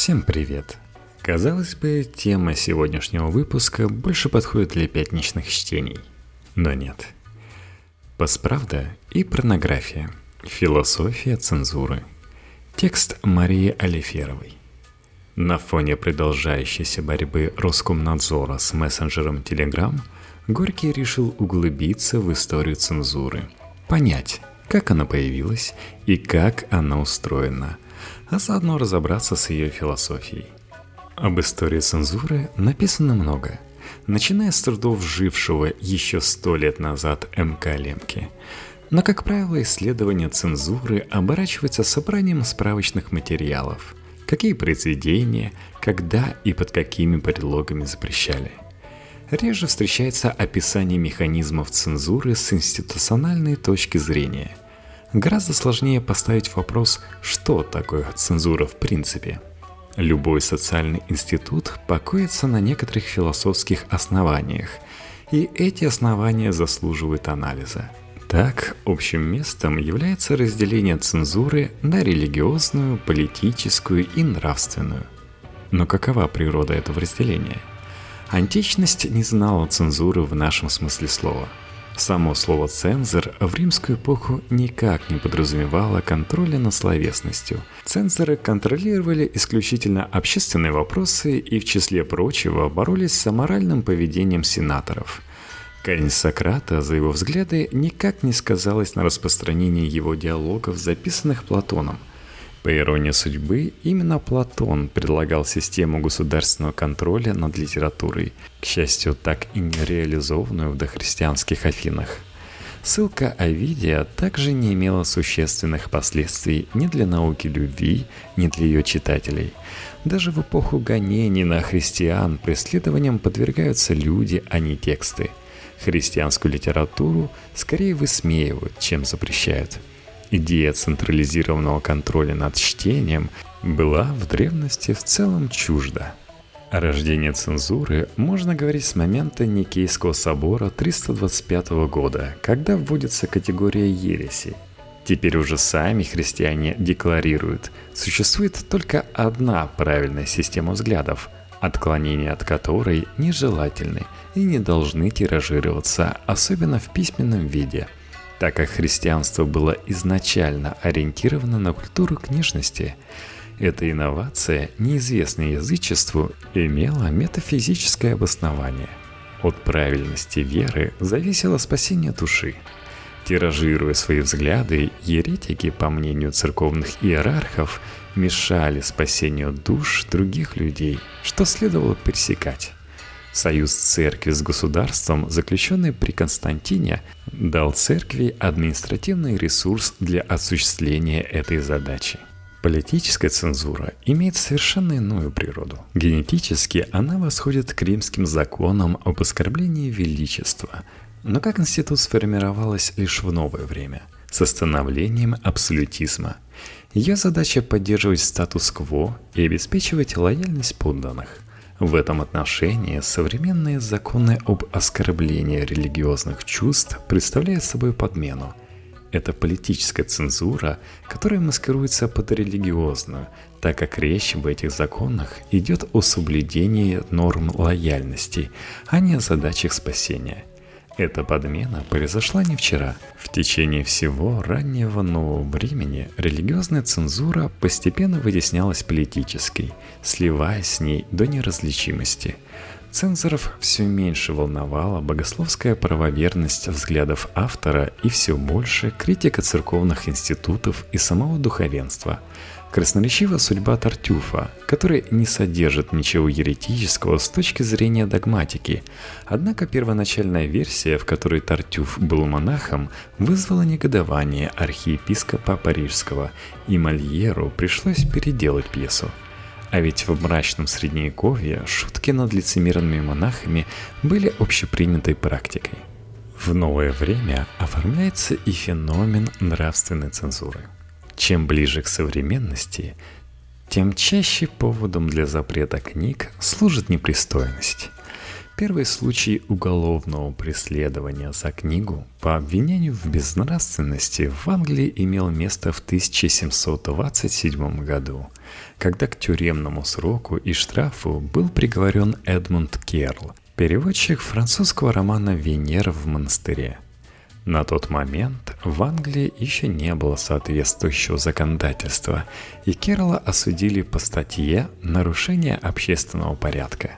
Всем привет! Казалось бы, тема сегодняшнего выпуска больше подходит для пятничных чтений. Но нет. Постправда и порнография. Философия цензуры. Текст Марии Елиферовой. На фоне продолжающейся борьбы Роскомнадзора с мессенджером Телеграм, Горький решил углубиться в историю цензуры. Понять, как она появилась и как она устроена, а заодно разобраться с ее философией. Об истории цензуры написано много, начиная с трудов жившего еще 100 лет назад М.К. Лемке. Но, как правило, исследование цензуры оборачивается собранием справочных материалов. Какие произведения, когда и под какими предлогами запрещали. Реже встречается описание механизмов цензуры с институциональной точки зрения. Гораздо сложнее поставить вопрос, что такое цензура в принципе. Любой социальный институт покоится на некоторых философских основаниях, и эти основания заслуживают анализа. Так, общим местом является разделение цензуры на религиозную, политическую и нравственную. Но какова природа этого разделения? Античность не знала цензуры в нашем смысле слова. Само слово «цензор» в римскую эпоху никак не подразумевало контроля над словесностью. Цензоры контролировали исключительно общественные вопросы и, в числе прочего, боролись с аморальным поведением сенаторов. Казнь Сократа за его взгляды никак не сказалась на распространении его диалогов, записанных Платоном. По иронии судьбы, именно Платон предлагал систему государственного контроля над литературой, к счастью, так и не реализованную в дохристианских Афинах. Ссылка Овидия также не имела существенных последствий ни для науки любви, ни для ее читателей. Даже в эпоху гонений на христиан преследованиям подвергаются люди, а не тексты. Христианскую литературу скорее высмеивают, чем запрещают. Идея централизированного контроля над чтением была в древности в целом чужда. О рождении цензуры можно говорить с момента Никейского собора 325 года, когда вводится категория ереси. Теперь уже сами христиане декларируют, существует только одна правильная система взглядов, отклонения от которой нежелательны и не должны тиражироваться, особенно в письменном виде. Так как христианство было изначально ориентировано на культуру книжности, эта инновация, неизвестная язычеству, имела метафизическое обоснование. От правильности веры зависело спасение души. Тиражируя свои взгляды, еретики, по мнению церковных иерархов, мешали спасению душ других людей, что следовало пресекать. Союз церкви с государством, заключенный при Константине, дал церкви административный ресурс для осуществления этой задачи. Политическая цензура имеет совершенно иную природу. Генетически она восходит к римским законам об оскорблении величества, но как институт сформировалась лишь в новое время, с становлением абсолютизма. Ее задача поддерживать статус-кво и обеспечивать лояльность подданных. В этом отношении современные законы об оскорблении религиозных чувств представляют собой подмену. Это политическая цензура, которая маскируется под религиозную, так как речь в этих законах идет о соблюдении норм лояльности, а не о задачах спасения. Эта подмена произошла не вчера. В течение всего раннего нового времени религиозная цензура постепенно вытеснялась политической, сливаясь с ней до неразличимости. Цензоров все меньше волновала богословская правоверность взглядов автора и все больше критика церковных институтов и самого духовенства. Красноречива судьба Тартюфа, который не содержит ничего еретического с точки зрения догматики, однако первоначальная версия, в которой Тартюф был монахом, вызвала негодование архиепископа Парижского, и Мольеру пришлось переделать пьесу. А ведь в мрачном средневековье шутки над лицемерными монахами были общепринятой практикой. В новое время оформляется и феномен нравственной цензуры. Чем ближе к современности, тем чаще поводом для запрета книг служит непристойность. Первый случай уголовного преследования за книгу по обвинению в безнравственности в Англии имел место в 1727 году, когда к тюремному сроку и штрафу был приговорен Эдмунд Керл, переводчик французского романа «Венера в монастыре». На тот момент в Англии еще не было соответствующего законодательства, и Керала осудили по статье «Нарушение общественного порядка».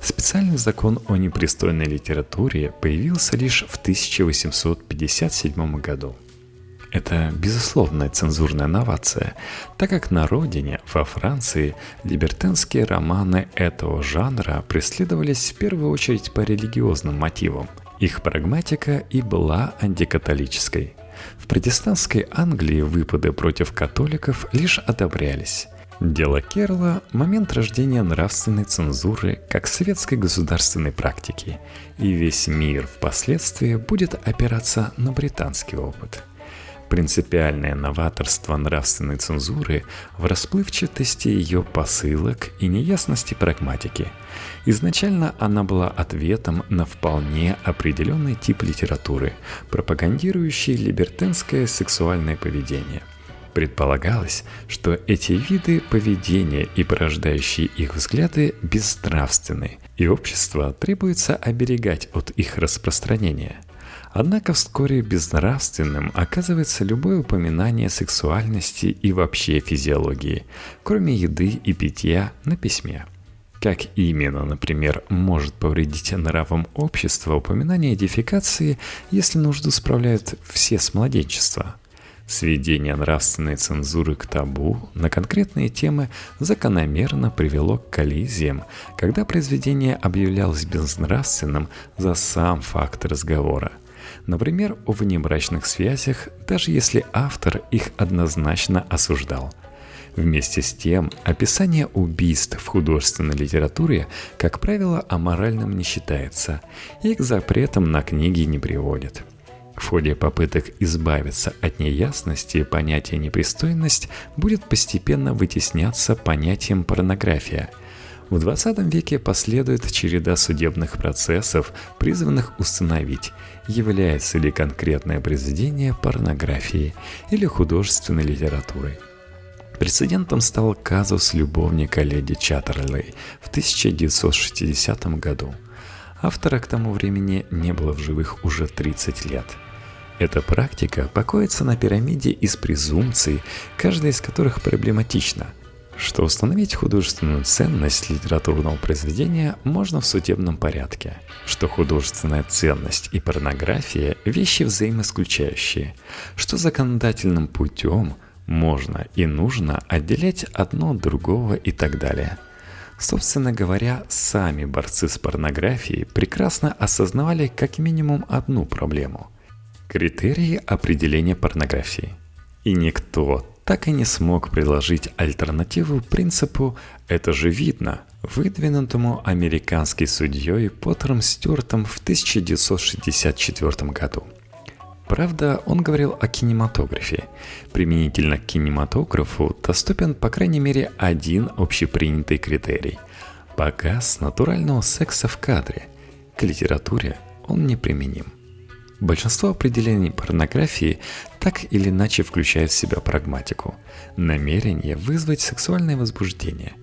Специальный закон о непристойной литературе появился лишь в 1857 году. Это безусловная цензурная новация, так как на родине, во Франции, либертенские романы этого жанра преследовались в первую очередь по религиозным мотивам. Их прагматика и была антикатолической. В протестантской Англии выпады против католиков лишь одобрялись. Дело Керла – момент рождения нравственной цензуры как светской государственной практики, и весь мир впоследствии будет опираться на британский опыт. Принципиальное новаторство нравственной цензуры в расплывчатости ее посылок и неясности прагматики. Изначально она была ответом на вполне определенный тип литературы, пропагандирующий либертенское сексуальное поведение. Предполагалось, что эти виды поведения и порождающие их взгляды безнравственны, и общество требуется оберегать от их распространения. Однако вскоре безнравственным оказывается любое упоминание сексуальности и вообще физиологии, кроме еды и питья на письме. Как именно, например, может повредить нравам общества упоминание дефекации, если нужду справляют все с младенчества? Сведение нравственной цензуры к табу на конкретные темы закономерно привело к коллизиям, когда произведение объявлялось безнравственным за сам факт разговора. Например, о внебрачных связях, даже если автор их однозначно осуждал. Вместе с тем, описание убийств в художественной литературе, как правило, аморальным не считается и к запретам на книги не приводит. В ходе попыток избавиться от неясности понятие «непристойность» будет постепенно вытесняться понятием «порнография». В 20 веке последует череда судебных процессов, призванных установить, является ли конкретное произведение порнографией или художественной литературой. Прецедентом стал казус любовника леди Чаттерлей в 1960 году. Автора к тому времени не было в живых уже 30 лет. Эта практика покоится на пирамиде из презумпций, каждая из которых проблематична, что установить художественную ценность литературного произведения можно в судебном порядке, что художественная ценность и порнография – вещи взаимоисключающие, что законодательным путем можно и нужно отделять одно от другого и так далее. Собственно говоря, сами борцы с порнографией прекрасно осознавали как минимум одну проблему – критерии определения порнографии. И никто так и не смог предложить альтернативу принципу «это же видно», выдвинутому американской судьей Поттером Стюартом в 1964 году. Правда, он говорил о кинематографе. Применительно к кинематографу доступен, по крайней мере, один общепринятый критерий – показ натурального секса в кадре. К литературе он не применим. Большинство определений порнографии так или иначе включает в себя прагматику – намерение вызвать сексуальное возбуждение.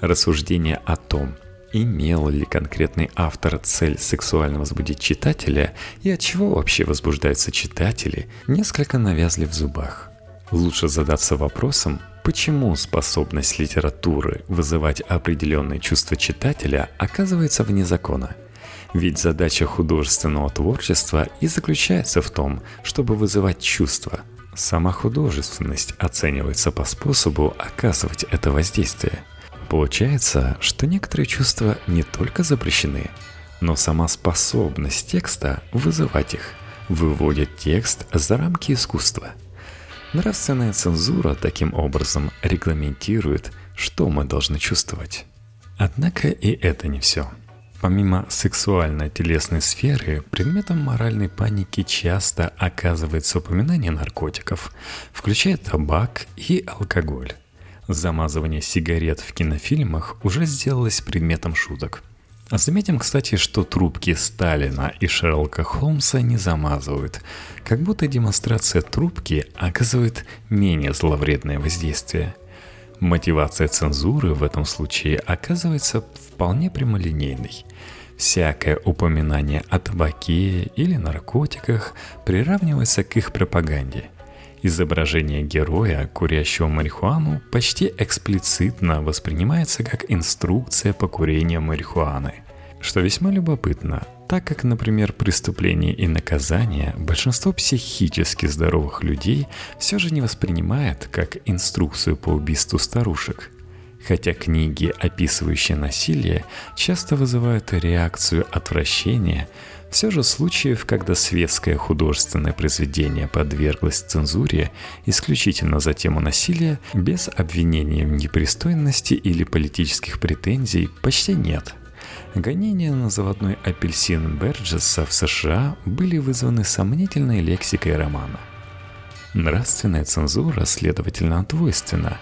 Рассуждение о том, имел ли конкретный автор цель сексуально возбудить читателя и от чего вообще возбуждаются читатели, несколько навязли в зубах. Лучше задаться вопросом, почему способность литературы вызывать определенные чувства читателя оказывается вне закона. Ведь задача художественного творчества и заключается в том, чтобы вызывать чувства. Сама художественность оценивается по способу оказывать это воздействие. Получается, что некоторые чувства не только запрещены, но сама способность текста вызывать их выводит текст за рамки искусства. Нравственная цензура таким образом регламентирует, что мы должны чувствовать. Однако и это не все. Помимо сексуально-телесной сферы, предметом моральной паники часто оказывается упоминание наркотиков, включая табак и алкоголь. Замазывание сигарет в кинофильмах уже сделалось предметом шуток. Заметим, кстати, что трубки Сталина и Шерлока Холмса не замазывают, как будто демонстрация трубки оказывает менее зловредное воздействие. Мотивация цензуры в этом случае оказывается вполне прямолинейной. Всякое упоминание о табаке или наркотиках приравнивается к их пропаганде. Изображение героя, курящего марихуану, почти эксплицитно воспринимается как инструкция по курению марихуаны. Что весьма любопытно, так как, например, «Преступление и наказание» большинство психически здоровых людей все же не воспринимает как инструкцию по убийству старушек. Хотя книги, описывающие насилие, часто вызывают реакцию отвращения, все же случаев, когда светское художественное произведение подверглось цензуре исключительно за тему насилия, без обвинения в непристойности или политических претензий почти нет. Гонения на заводной апельсин Берджеса в США были вызваны сомнительной лексикой романа. Нравственная цензура, следовательно, двойственна.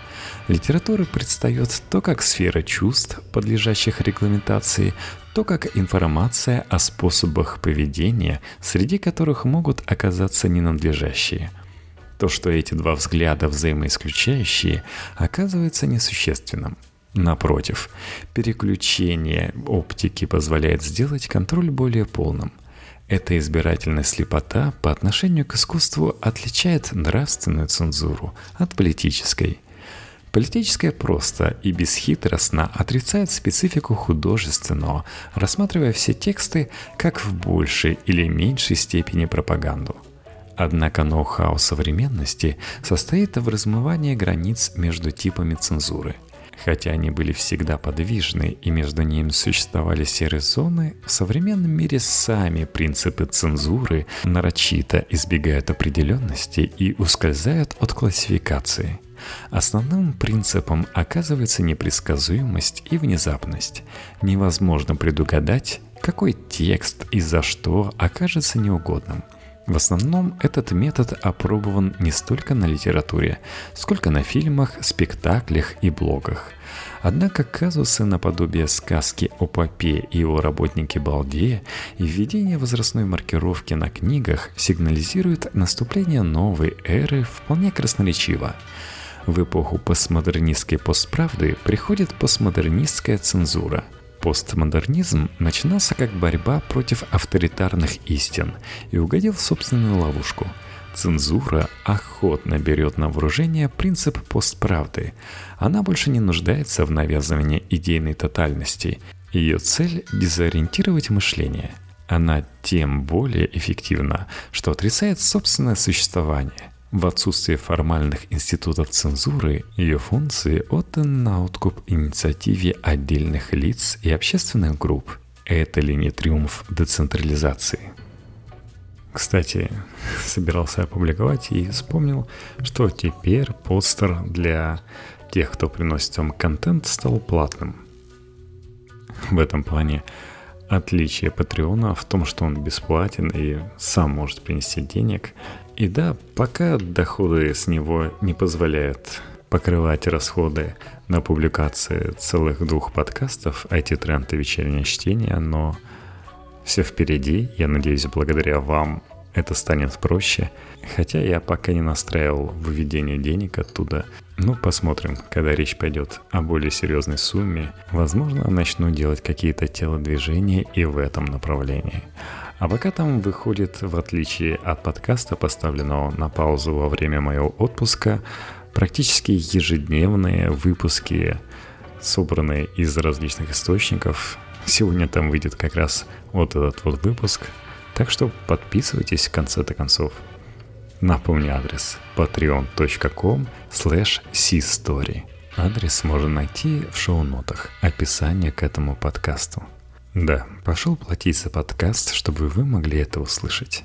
Литература предстает то как сфера чувств, подлежащих регламентации, то как информация о способах поведения, среди которых могут оказаться ненадлежащие. То, что эти два взгляда взаимоисключающие, оказывается несущественным. Напротив, переключение оптики позволяет сделать контроль более полным. Эта избирательная слепота по отношению к искусству отличает нравственную цензуру от политической. Политическая просто и бесхитростно отрицает специфику художественного, рассматривая все тексты как в большей или меньшей степени пропаганду. Однако ноу-хау современности состоит в размывании границ между типами цензуры. Хотя они были всегда подвижны и между ними существовали серые зоны, в современном мире сами принципы цензуры нарочито избегают определенности и ускользают от классификации. Основным принципом оказывается непредсказуемость и внезапность. Невозможно предугадать, какой текст и за что окажется неугодным. В основном этот метод опробован не столько на литературе, сколько на фильмах, спектаклях и блогах. Однако казусы наподобие сказки о попе и его работнике Балде и введение возрастной маркировки на книгах сигнализируют наступление новой эры вполне красноречиво. В эпоху постмодернистской постправды приходит постмодернистская цензура. Постмодернизм начинался как борьба против авторитарных истин и угодил в собственную ловушку. Цензура охотно берет на вооружение принцип постправды. Она больше не нуждается в навязывании идейной тотальности. Ее цель – дезориентировать мышление. Она тем более эффективна, что отрицает собственное существование. В отсутствие формальных институтов цензуры ее функции отданы на откуп инициативе отдельных лиц и общественных групп. Это ли не триумф децентрализации? Кстати, собирался опубликовать и вспомнил, что теперь постер для тех, кто приносит вам контент, стал платным. В этом плане отличие Патреона в том, что он бесплатен и сам может принести денег. И да, пока доходы с него не позволяют покрывать расходы на публикации целых двух подкастов «Айти тренд» и «Вечернее чтение», но все впереди. Я надеюсь, благодаря вам это станет проще. Хотя я пока не настраивал выведение денег оттуда. Ну, посмотрим, когда речь пойдет о более серьезной сумме. Возможно, начну делать какие-то телодвижения и в этом направлении. А пока там выходит, в отличие от подкаста, поставленного на паузу во время моего отпуска, практически ежедневные выпуски, собранные из различных источников. Сегодня там выйдет как раз вот этот вот выпуск. Так что подписывайтесь в конце-то концов. Напомню адрес patreon.com/cstory. Адрес можно найти в шоу-нотах, описание к этому подкасту. Да, пошел платить за подкаст, чтобы вы могли это услышать.